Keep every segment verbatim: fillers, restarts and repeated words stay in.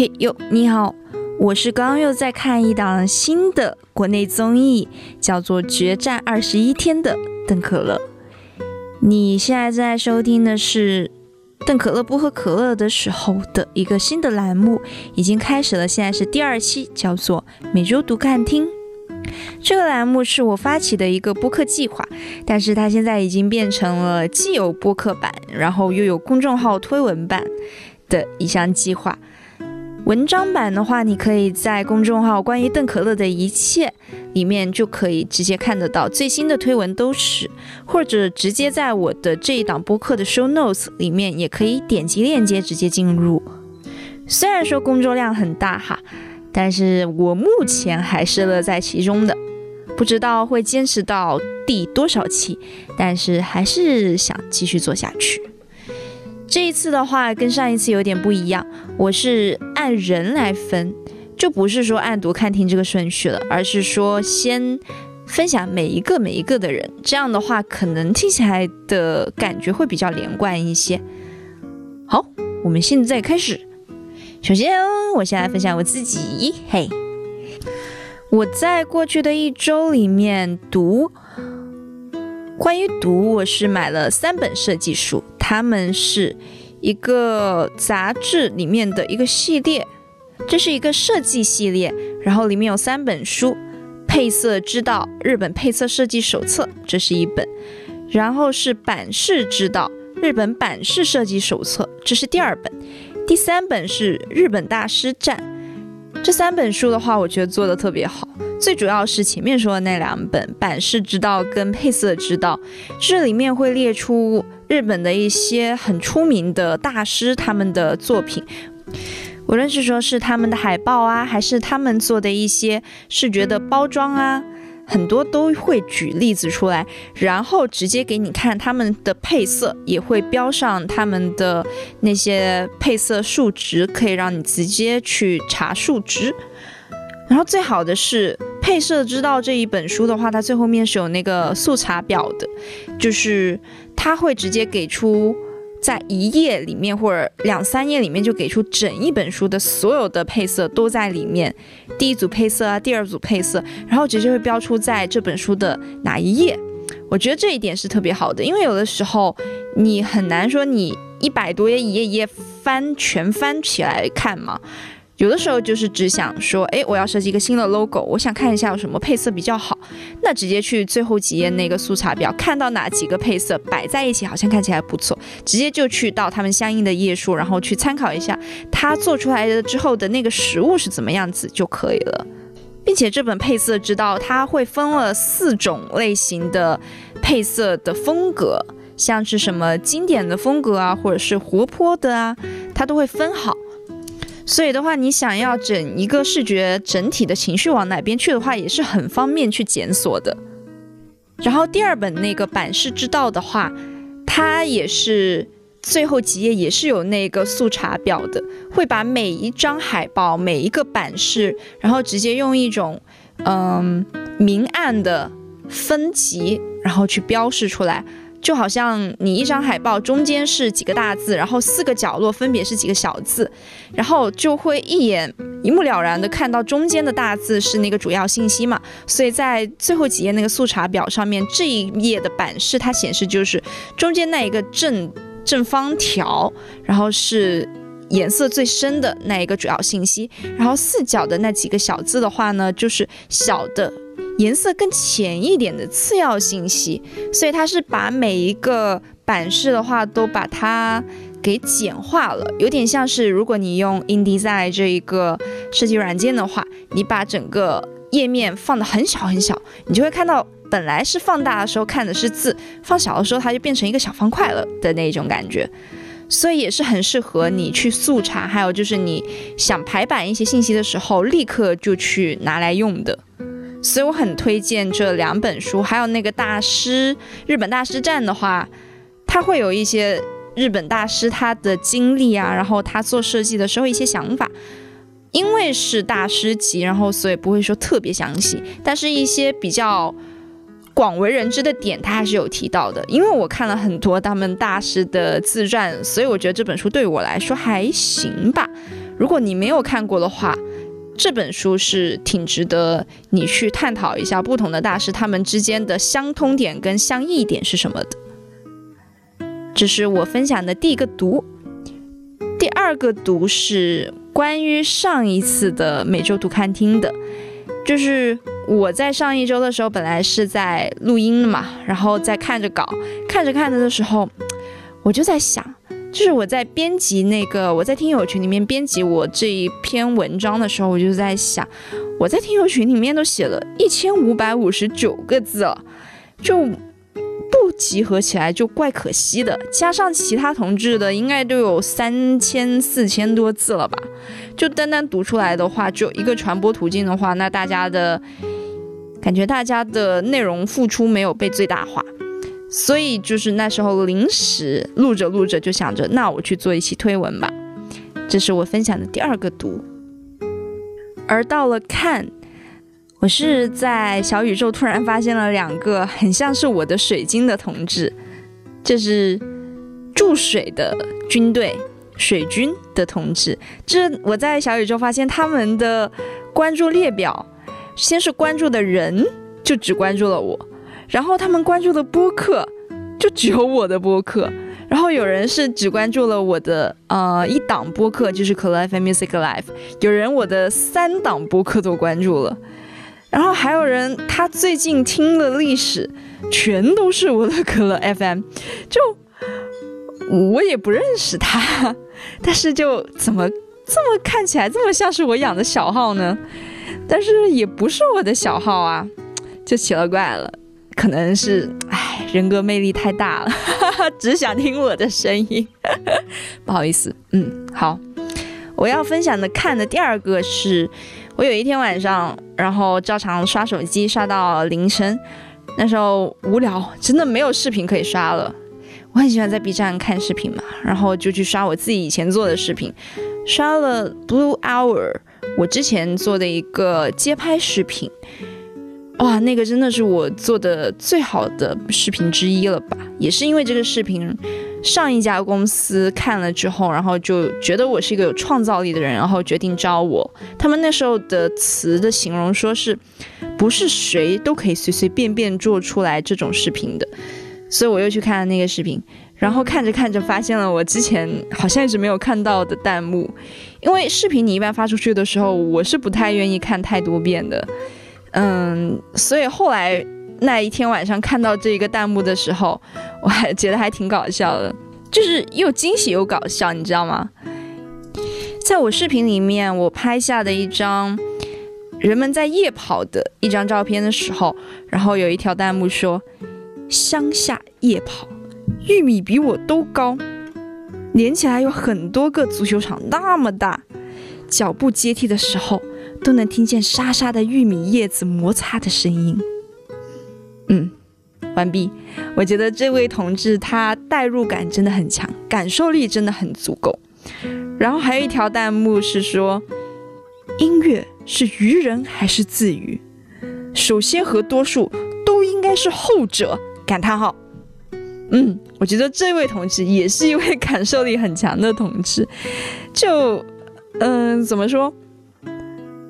嘿哟，你好，我是刚刚又在看一档新的国内综艺，叫做《决战二十一天》的邓可乐。你现在正在收听的是邓可乐不喝可乐的时候的一个新的栏目，已经开始了，现在是第二期，叫做每周读看听。这个栏目是我发起的一个播客计划，但是它现在已经变成了既有播客版，然后又有公众号推文版的一项计划。文章版的话，你可以在公众号关于邓可乐的一切里面就可以直接看得到，最新的推文都是，或者直接在我的这一档播客的 show notes 里面也可以点击链接直接进入。虽然说工作量很大哈，但是我目前还是乐在其中的，不知道会坚持到第多少期，但是还是想继续做下去。这一次的话跟上一次有点不一样，我是按人来分，就不是说按读看听这个顺序了，而是说先分享每一个每一个的人，这样的话可能听起来的感觉会比较连贯一些。好，我们现在开始。首先我先来分享我自己。嘿，我在过去的一周里面读关于读，我是买了三本设计书，他们是一个杂志里面的一个系列，这是一个设计系列，然后里面有三本书，配色之道，日本配色设计手册，这是一本，然后是版式之道，日本版式设计手册，这是第二本，第三本是日本大师战。这三本书的话我觉得做得特别好，最主要是前面说的那两本版式之道跟配色之道，这里面会列出日本的一些很出名的大师他们的作品，无论是说是他们的海报啊，还是他们做的一些视觉的包装啊，很多都会举例子出来，然后直接给你看他们的配色，也会标上他们的那些配色数值，可以让你直接去查数值。然后最好的是配色之道这一本书的话，它最后面是有那个速查表的，就是它会直接给出在一页里面或者两三页里面就给出整一本书的所有的配色都在里面，第一组配色啊，第二组配色，然后直接会标出在这本书的哪一页。我觉得这一点是特别好的，因为有的时候你很难说你一百多页一页一页翻全翻起来看嘛，有的时候就是只想说，哎，我要设计一个新的 logo， 我想看一下有什么配色比较好，那直接去最后几页那个速查表，看到哪几个配色摆在一起好像看起来不错，直接就去到他们相应的页数，然后去参考一下它做出来的之后的那个实物是怎么样子就可以了。并且这本配色之道它会分了四种类型的配色的风格，像是什么经典的风格啊，或者是活泼的啊，它都会分好。所以的话，你想要整一个视觉整体的情绪往哪边去的话，也是很方便去检索的。然后第二本那个版式之道的话，它也是最后几页也是有那个速查表的，会把每一张海报每一个版式，然后直接用一种嗯明暗的分级，然后去标示出来。就好像你一张海报中间是几个大字，然后四个角落分别是几个小字，然后就会一眼一目了然的看到中间的大字是那个主要信息嘛。所以在最后几页那个速查表上面，这一页的版式它显示就是中间那一个正正方条，然后是颜色最深的那一个主要信息，然后四角的那几个小字的话呢，就是小的颜色更浅一点的次要信息。所以它是把每一个版式的话都把它给简化了，有点像是如果你用 InDesign 这一个设计软件的话，你把整个页面放得很小很小，你就会看到本来是放大的时候看的是字，放小的时候它就变成一个小方块了的那种感觉。所以也是很适合你去速查，还有就是你想排版一些信息的时候立刻就去拿来用的。所以我很推荐这两本书，还有那个大师日本大师战的话，它会有一些日本大师他的经历啊，然后他做设计的时候一些想法，因为是大师级，然后所以不会说特别详细，但是一些比较广为人知的点他还是有提到的，因为我看了很多他们大师的自传，所以我觉得这本书对我来说还行吧。如果你没有看过的话，这本书是挺值得你去探讨一下不同的大师他们之间的相通点跟相异点是什么的。这是我分享的第一个读。第二个读是关于上一次的每周读刊厅的，就是我在上一周的时候本来是在录音的嘛，然后在看着稿，看着看着的时候我就在想，就是我在编辑那个我在听友群里面编辑我这一篇文章的时候，我就在想，我在听友群里面都写了一千五百五十九个字了，就不集合起来就怪可惜的。加上其他同志的，应该都有三千四千多字了吧？就单单读出来的话，只有一个传播途径的话，那大家的感觉，大家的内容付出没有被最大化。所以就是那时候临时录着录着就想着，那我去做一期推文吧。这是我分享的第二个读。而到了看，我是在小宇宙突然发现了两个很像是我的水晶的同志，就是驻水的军队水军的同志。这我在小宇宙发现他们的关注列表，先是关注的人就只关注了我，然后他们关注的播客就只有我的播客，然后有人是只关注了我的呃一档播客，就是可乐 F M Music Live， 有人我的三档播客都关注了，然后还有人他最近听了历史，全都是我的可乐 F M， 就我也不认识他，但是就怎么这么看起来这么像是我养的小号呢？但是也不是我的小号啊，就奇了怪了。可能是唉，人格魅力太大了，哈哈，只想听我的声音，哈哈，不好意思。嗯，好，我要分享的看的第二个是，我有一天晚上，然后照常刷手机刷到凌晨，那时候无聊，真的没有视频可以刷了。我很喜欢在 B 站看视频嘛，然后就去刷我自己以前做的视频，刷了 Blue Hour， 我之前做的一个街拍视频。哇，那个真的是我做的最好的视频之一了吧。也是因为这个视频，上一家公司看了之后，然后就觉得我是一个有创造力的人，然后决定招我。他们那时候的词的形容说是不是谁都可以随随便便做出来这种视频的，所以我又去看了那个视频，然后看着看着发现了我之前好像一直没有看到的弹幕。因为视频你一般发出去的时候，我是不太愿意看太多遍的，嗯，所以后来那一天晚上看到这个弹幕的时候，我还觉得还挺搞笑的，就是又惊喜又搞笑，你知道吗？在我视频里面，我拍下的一张人们在夜跑的一张照片的时候，然后有一条弹幕说：“乡下夜跑，玉米比我都高，连起来有很多个足球场那么大，脚步阶梯的时候。”都能听见沙沙的玉米叶子摩擦的声音。嗯，完毕。我觉得这位同志他代入感真的很强，感受力真的很足够。然后还有一条弹幕是说，音乐是娱人还是自娱？首先和多数都应该是后者，感叹号。嗯，我觉得这位同志也是一位感受力很强的同志。就嗯、呃，怎么说，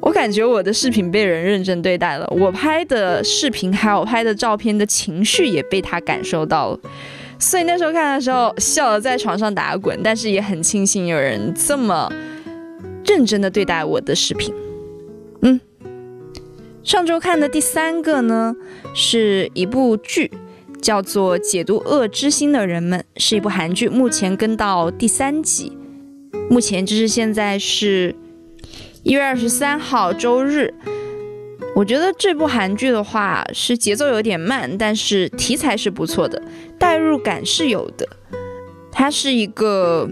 我感觉我的视频被人认真对待了，我拍的视频还有拍的照片的情绪也被他感受到了，所以那时候看的时候笑得在床上打滚，但是也很庆幸有人这么认真的对待我的视频。嗯，上周看的第三个呢，是一部剧，叫做《解读恶之心的人们》，是一部韩剧，目前跟到第三集，目前就是现在是一月二十三号周日。我觉得这部韩剧的话是节奏有点慢，但是题材是不错的，代入感是有的。它是一个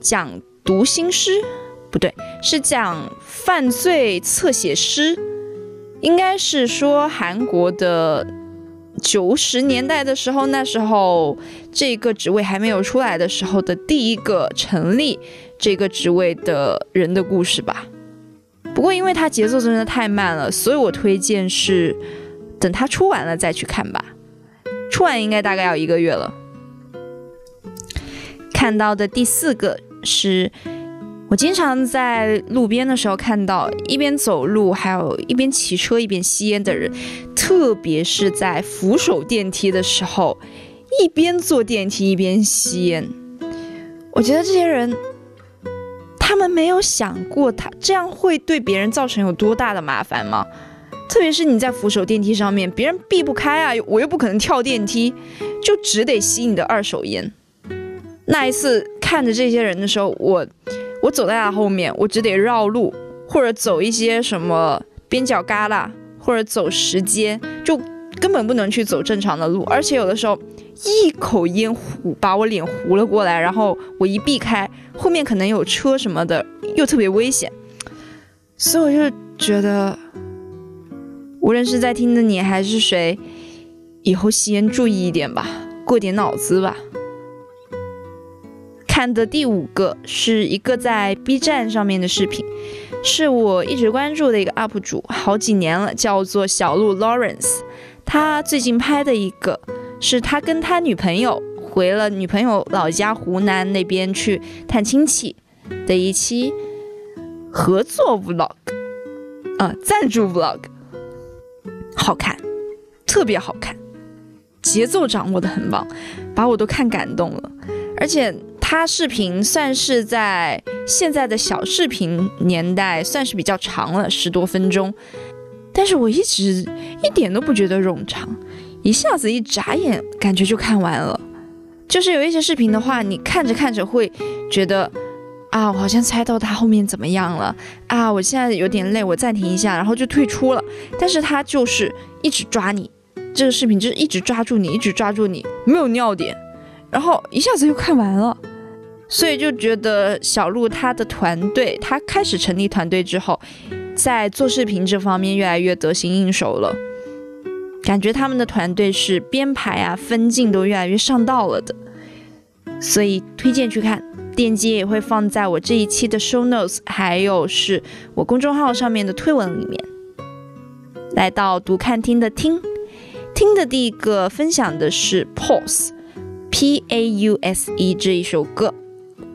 讲读心师，不对，是讲犯罪侧写师，应该是说韩国的九十年代的时候，那时候这个职位还没有出来的时候的第一个成立这个职位的人的故事吧。不过因为它节奏真的太慢了，所以我推荐是等它出完了再去看吧，出完应该大概要一个月了。看到的第四个是我经常在路边的时候看到一边走路还有一边骑车一边吸烟的人，特别是在扶手电梯的时候一边坐电梯一边吸烟。我觉得这些人他们没有想过他这样会对别人造成有多大的麻烦吗？特别是你在扶手电梯上面，别人避不开啊，我又不可能跳电梯，就只得吸你的二手烟。那一次看着这些人的时候，我我走在他后面，我只得绕路，或者走一些什么边角旮旯，或者走石阶，就根本不能去走正常的路。而且有的时候一口烟糊把我脸糊了过来，然后我一避开，后面可能有车什么的，又特别危险。所以我就觉得，无论是在听的你还是谁，以后吸烟注意一点吧，过点脑子吧。看的第五个是一个在 B 站上面的视频，是我一直关注的一个 U P 主，好几年了，叫做小鹿 Lawrence。 他最近拍的一个是他跟他女朋友回了女朋友老家湖南那边去探亲戚的一期合作 Vlog， 呃，赞助 Vlog。 好看，特别好看，节奏掌握得很棒，把我都看感动了。而且他视频算是在现在的小视频年代算是比较长了，十多分钟，但是我一直一点都不觉得冗长，一下子一眨眼感觉就看完了。就是有一些视频的话，你看着看着会觉得啊，我好像猜到他后面怎么样了啊，我现在有点累，我暂停一下，然后就退出了。但是他就是一直抓你，这个视频就是一直抓住你，一直抓住你，没有尿点，然后一下子就看完了。所以就觉得小鹿他的团队，他开始成立团队之后，在做视频这方面越来越得心应手了，感觉他们的团队是编排啊分镜都越来越上道了的，所以推荐去看。链接也会放在我这一期的 show notes， 还有是我公众号上面的推文里面。来到读看听的听，听的第一个分享的是 Pause P A U S E 这一首歌，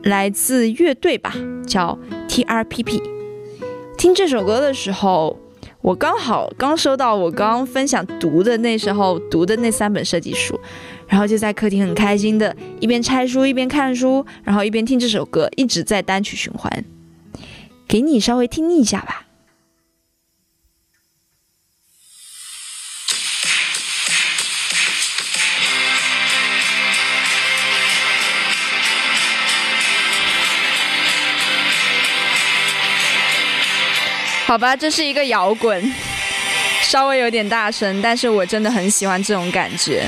来自乐队吧，叫 T R P P。 听这首歌的时候，我刚好刚收到我刚分享读的那时候读的那三本设计书，然后就在客厅很开心的一边拆书一边看书，然后一边听这首歌，一直在单曲循环，给你稍微听一下吧。好吧，这是一个摇滚，稍微有点大声，但是我真的很喜欢这种感觉。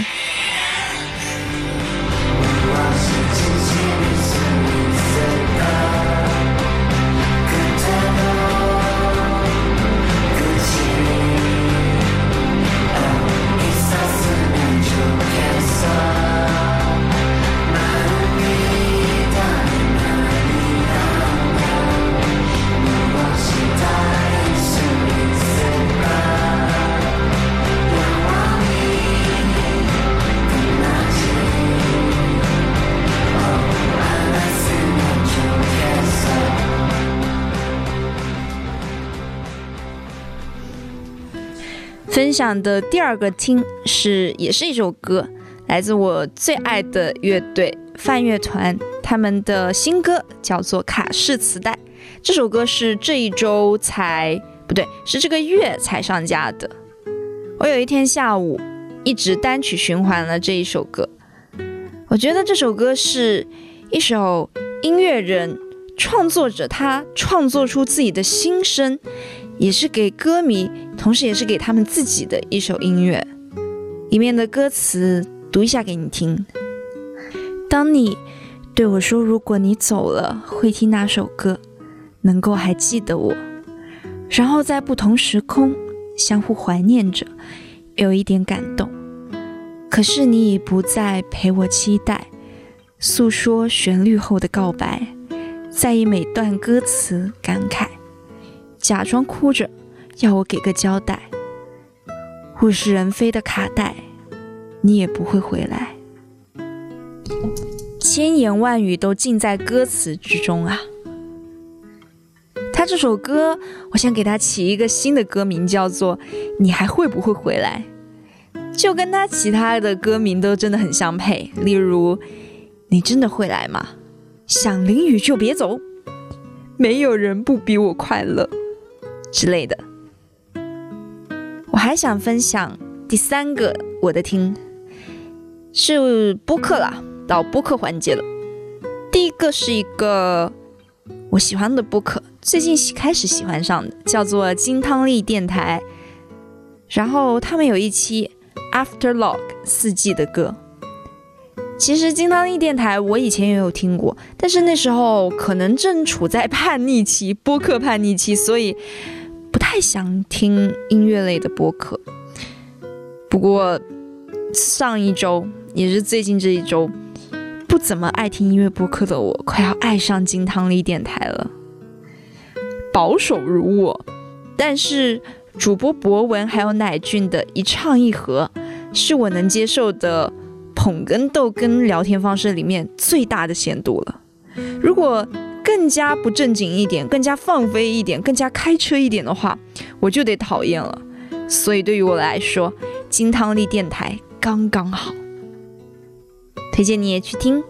分享的第二个听是也是一首歌，来自我最爱的乐队范乐团，他们的新歌叫做《卡式磁带》。这首歌是这一周才不对是这个月才上架的。我有一天下午一直单曲循环了这一首歌，我觉得这首歌是一首音乐人创作者他创作出自己的心声，也是给歌迷，同时也是给他们自己的一首音乐。里面的歌词读一下给你听。当你对我说如果你走了会听那首歌，能够还记得我，然后在不同时空相互怀念着，有一点感动。可是你已不再陪我期待，诉说旋律后的告白，在意每段歌词感慨，假装哭着要我给个交代。物是人非的卡带，你也不会回来。千言万语都尽在歌词之中啊。他这首歌，我想给他起一个新的歌名，叫做你还会不会回来，就跟他其他的歌名都真的很相配，例如你真的会来吗，想淋雨就别走，没有人不比我快乐之类的。我还想分享第三个我的听，是播客啦，到播客环节了。第一个是一个我喜欢的播客，最近开始喜欢上的，叫做金汤力电台，然后他们有一期 After Lounge 四季的歌。其实金汤力电台我以前也有听过，但是那时候可能正处在叛逆期，播客叛逆期，所以不太想听音乐类的播客。不过上一周，也是最近这一周，不怎么爱听音乐播客的我快要爱上金汤力电台了。保守如我，但是主播博文还有乃俊的一唱一和是我能接受的捧跟逗跟聊天方式里面最大的限度了。如果更加不正经一点，更加放飞一点，更加开车一点的话，我就得讨厌了。所以对于我来说，金汤力电台刚刚好，推荐你也去听。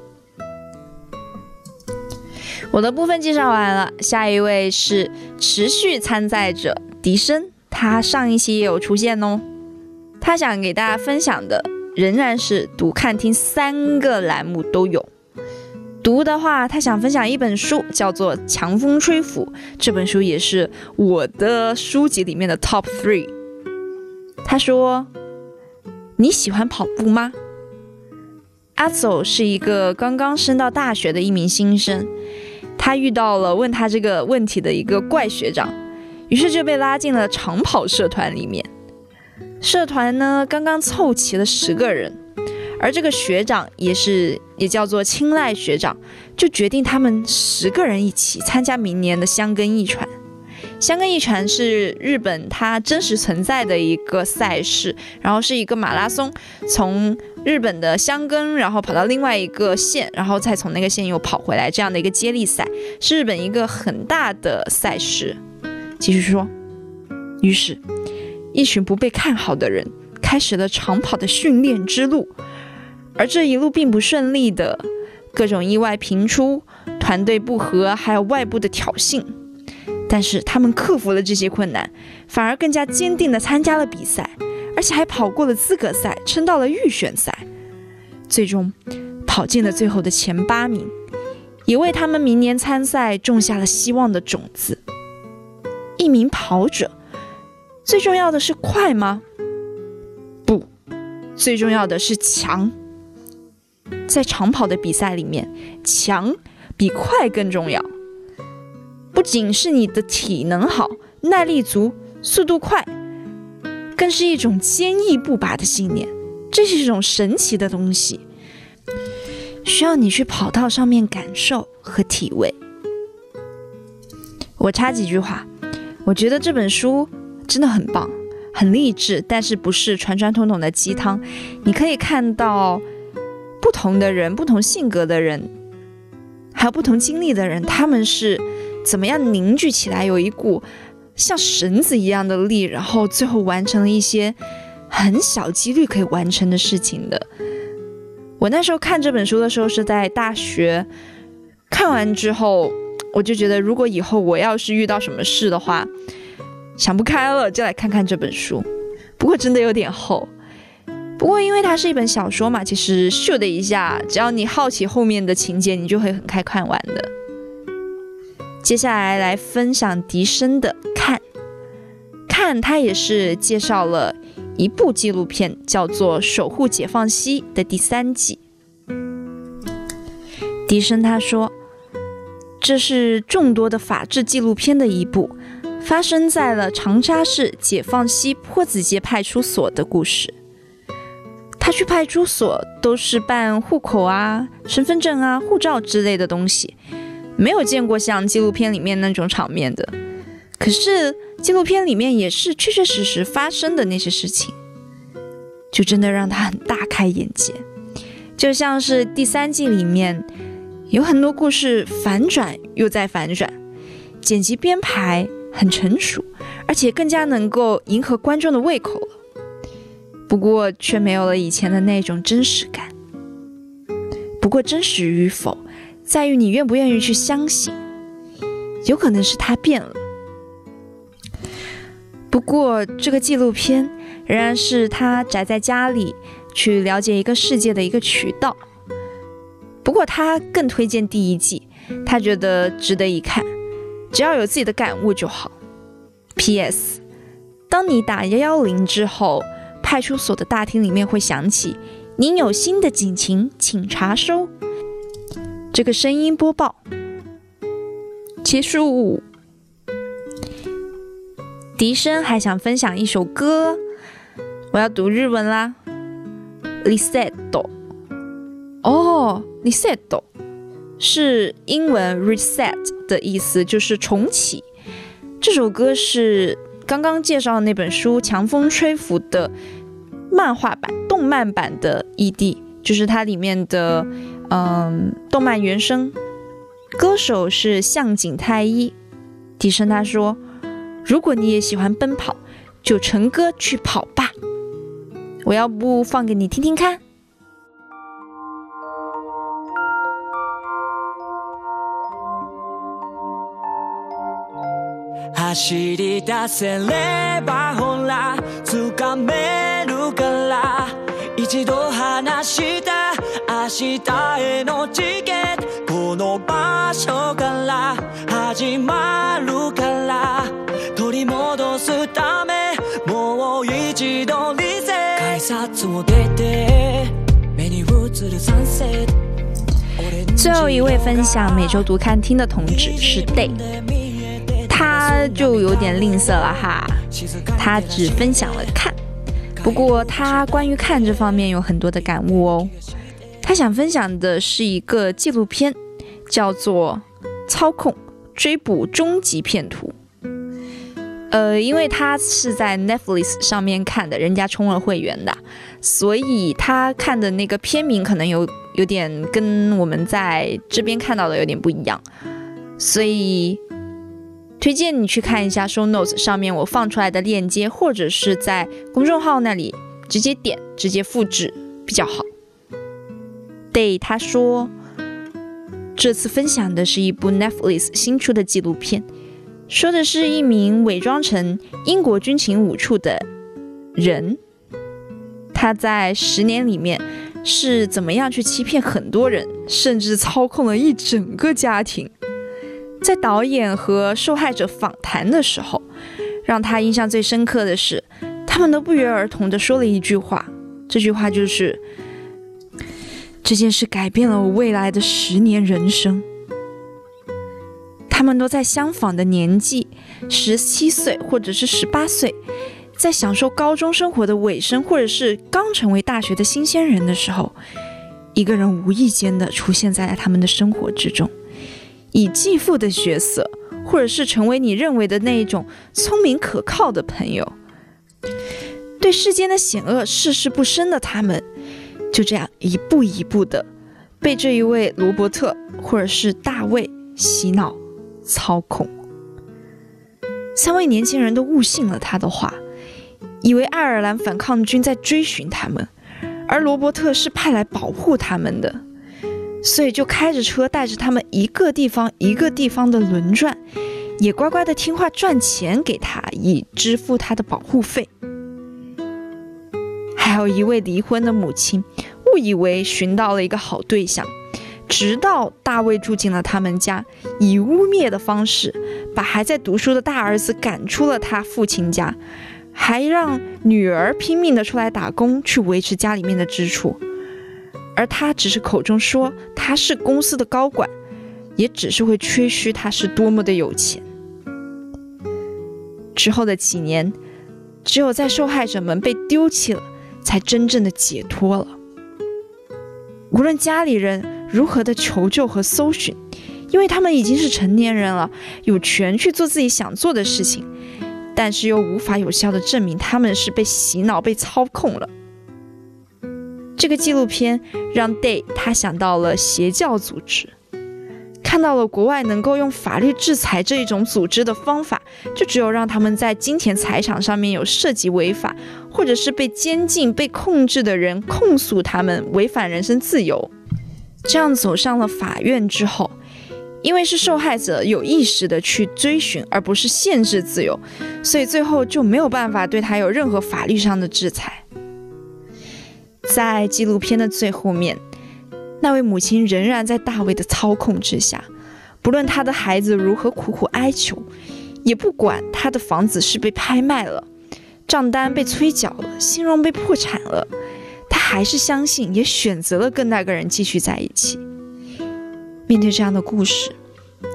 我的部分介绍完了，下一位是持续参赛者笛声，他上一期也有出现哦。他想给大家分享的仍然是读看听三个栏目都有。读的话，他想分享一本书，叫做《强风吹拂》，这本书也是我的书籍里面的 top three。 他说，你喜欢跑步吗？阿走是一个刚刚升到大学的一名新生，他遇到了问他这个问题的一个怪学长，于是就被拉进了长跑社团里面。社团呢，刚刚凑齐了十个人，而这个学长也是也叫做青睐学长，就决定他们十个人一起参加明年的箱根驿传。箱根驿传是日本它真实存在的一个赛事，然后是一个马拉松，从日本的箱根然后跑到另外一个县，然后再从那个县又跑回来，这样的一个接力赛是日本一个很大的赛事。继续说，于是一群不被看好的人开始了长跑的训练之路，而这一路并不顺利的各种意外频出，团队不和，还有外部的挑衅，但是他们克服了这些困难，反而更加坚定地参加了比赛，而且还跑过了资格赛，撑到了预选赛，最终跑进了最后的前八名，也为他们明年参赛种下了希望的种子。一名跑者最重要的是快吗？不，最重要的是强。在长跑的比赛里面，强比快更重要。不仅是你的体能好，耐力足，速度快，更是一种坚毅不拔的信念。这是一种神奇的东西，需要你去跑道上面感受和体味。我插几句话，我觉得这本书真的很棒，很励志，但是不是传传统统的鸡汤。你可以看到不同的人，不同性格的人，还有不同经历的人，他们是怎么样凝聚起来，有一股像绳子一样的力，然后最后完成了一些很小几率可以完成的事情的。我那时候看这本书的时候是在大学，看完之后我就觉得，如果以后我要是遇到什么事的话，想不开了就来看看这本书。不过真的有点厚，不过因为它是一本小说嘛，其实咻的一下，只要你好奇后面的情节，你就会很快看完的。接下来来分享笛声的看看，他也是介绍了一部纪录片，叫做《守护解放西》的第三季。笛声他说，这是众多的法制纪录片的一部，发生在了长沙市解放西坡子街派出所的故事。他去派出所都是办户口啊、身份证啊、护照之类的东西，没有见过像纪录片里面那种场面的，可是纪录片里面也是确确实实发生的那些事情。就真的让他很大开眼界。就像是第三季里面有很多故事反转又再反转，剪辑编排很成熟，而且更加能够迎合观众的胃口了，不过却没有了以前的那种真实感。不过真实与否在于你愿不愿意去相信，有可能是他变了。不过这个纪录片仍然是他宅在家里去了解一个世界的一个渠道，不过他更推荐第一季，他觉得值得一看，只要有自己的感悟就好。 P S 当你打一一零之后，派出所的大厅里面会响起您有新的警情请查收这个声音播报结束。笛声还想分享一首歌，我要读日文啦。 Reset 哦 Reset 是英文 reset 的意思，就是重启。这首歌是刚刚介绍的那本书《强风吹拂》的漫画版动漫版的 E D， 就是它里面的嗯动漫原声，歌手是向井太一。笛声他说，如果你也喜欢奔跑，就乘歌去跑吧。我要不放给你听听看。走り出せればほら掴めるから、一度離した明日へのチケット、この場所から始まるから、取り戻すためもう一度リセット、改札を出て目に映るサンセット。最后一位分享每周读看听的同志是 Dei，他就有点吝啬了哈，他只分享了看，不过他关于看这方面有很多的感悟哦。他想分享的是一个纪录片，叫做《操控追捕终极骗徒》。呃，因为他是在 Netflix 上面看的，人家充了会员的，所以他看的那个片名可能有有点跟我们在这边看到的有点不一样，所以推荐你去看一下 show notes 上面我放出来的链接，或者是在公众号那里直接点直接复制比较好。对，他说这次分享的是一部 Netflix 新出的纪录片，说的是一名伪装成英国军情五处的人，他在十年里面是怎么样去欺骗很多人，甚至操控了一整个家庭。在导演和受害者访谈的时候，让他印象最深刻的是他们都不约而同地说了一句话，这句话就是这件事改变了我未来的十年人生。他们都在相仿的年纪，十七岁或者是十八岁，在享受高中生活的尾声，或者是刚成为大学的新鲜人的时候，一个人无意间地出现在他们的生活之中，以继父的角色，或者是成为你认为的那一种聪明可靠的朋友。对世间的险恶世事不深的他们，就这样一步一步的被这一位罗伯特或者是大卫洗脑操控。三位年轻人都误信了他的话，以为爱尔兰反抗军在追寻他们，而罗伯特是派来保护他们的，所以就开着车带着他们一个地方一个地方的轮转，也乖乖的听话赚钱给他，以支付他的保护费。还有一位离婚的母亲误以为寻到了一个好对象，直到大卫住进了他们家，以污蔑的方式把还在读书的大儿子赶出了他父亲家，还让女儿拼命的出来打工去维持家里面的支出。而他只是口中说他是公司的高管，也只是会吹嘘他是多么的有钱。之后的几年，只有在受害者们被丢弃了，才真正的解脱了。无论家里人如何的求救和搜寻，因为他们已经是成年人了，有权去做自己想做的事情，但是又无法有效的证明他们是被洗脑被操控了。这个纪录片让 Dei 他想到了邪教组织，看到了国外能够用法律制裁这一种组织的方法，就只有让他们在金钱财产上面有涉及违法，或者是被监禁、被控制的人控诉他们违反人身自由。这样走上了法院之后，因为是受害者有意识的去追寻，而不是限制自由，所以最后就没有办法对他有任何法律上的制裁。在纪录片的最后面，那位母亲仍然在大卫的操控之下，不论他的孩子如何苦苦哀求，也不管他的房子是被拍卖了，账单被催缴了，信用被破产了，他还是相信，也选择了跟那个人继续在一起。面对这样的故事，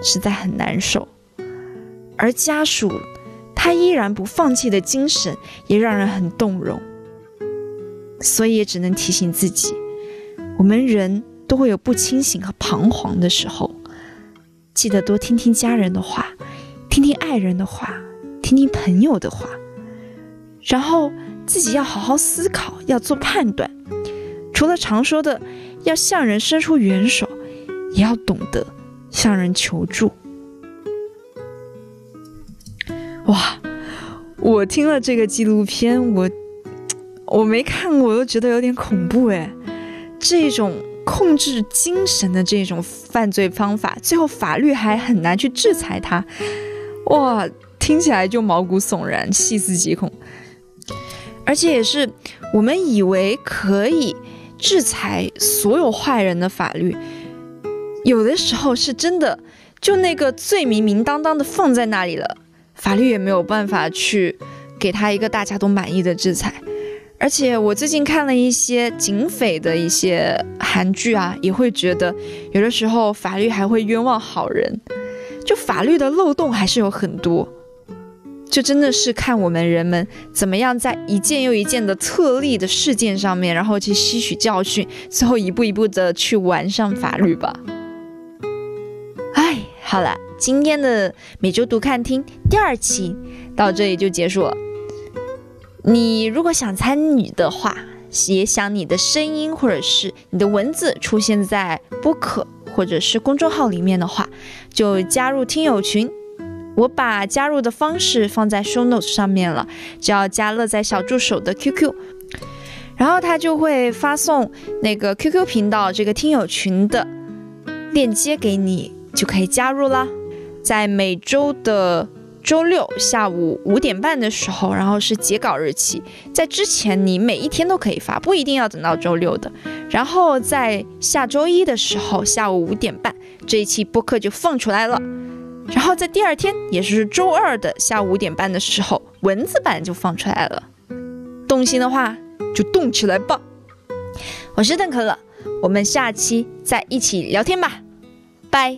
实在很难受，而家属他依然不放弃的精神也让人很动容。所以也只能提醒自己，我们人都会有不清醒和彷徨的时候，记得多听听家人的话，听听爱人的话，听听朋友的话，然后自己要好好思考，要做判断。除了常说的要向人伸出援手，也要懂得向人求助。哇，我听了这个纪录片，我我没看过，我都觉得有点恐怖哎。这种控制精神的这种犯罪方法，最后法律还很难去制裁它。哇，听起来就毛骨悚然，细思极恐。而且也是我们以为可以制裁所有坏人的法律，有的时候是真的就那个罪名明当当的放在那里了，法律也没有办法去给他一个大家都满意的制裁。而且我最近看了一些警匪的一些韩剧啊，也会觉得有的时候法律还会冤枉好人，就法律的漏洞还是有很多，就真的是看我们人们怎么样在一件又一件的特例的事件上面，然后去吸取教训，最后一步一步的去完善法律吧。好了，今天的每周读看听第二期到这里就结束了。你如果想参与的话，也想你的声音或者是你的文字出现在播客或者是公众号里面的话，就加入听友群。我把加入的方式放在 show notes 上面了，只要加乐在小助手的 Q Q， 然后他就会发送那个 Q Q 频道这个听友群的链接给你，就可以加入啦。在每周的周六下午五点半的时候，然后是截稿日期，在之前你每一天都可以发，不一定要等到周六的。然后在下周一的时候下午五点半，这一期播客就放出来了。然后在第二天，也是周二的下午五点半的时候，文字版就放出来了。动心的话就动起来吧。我是邓可乐，我们下期再一起聊天吧，拜。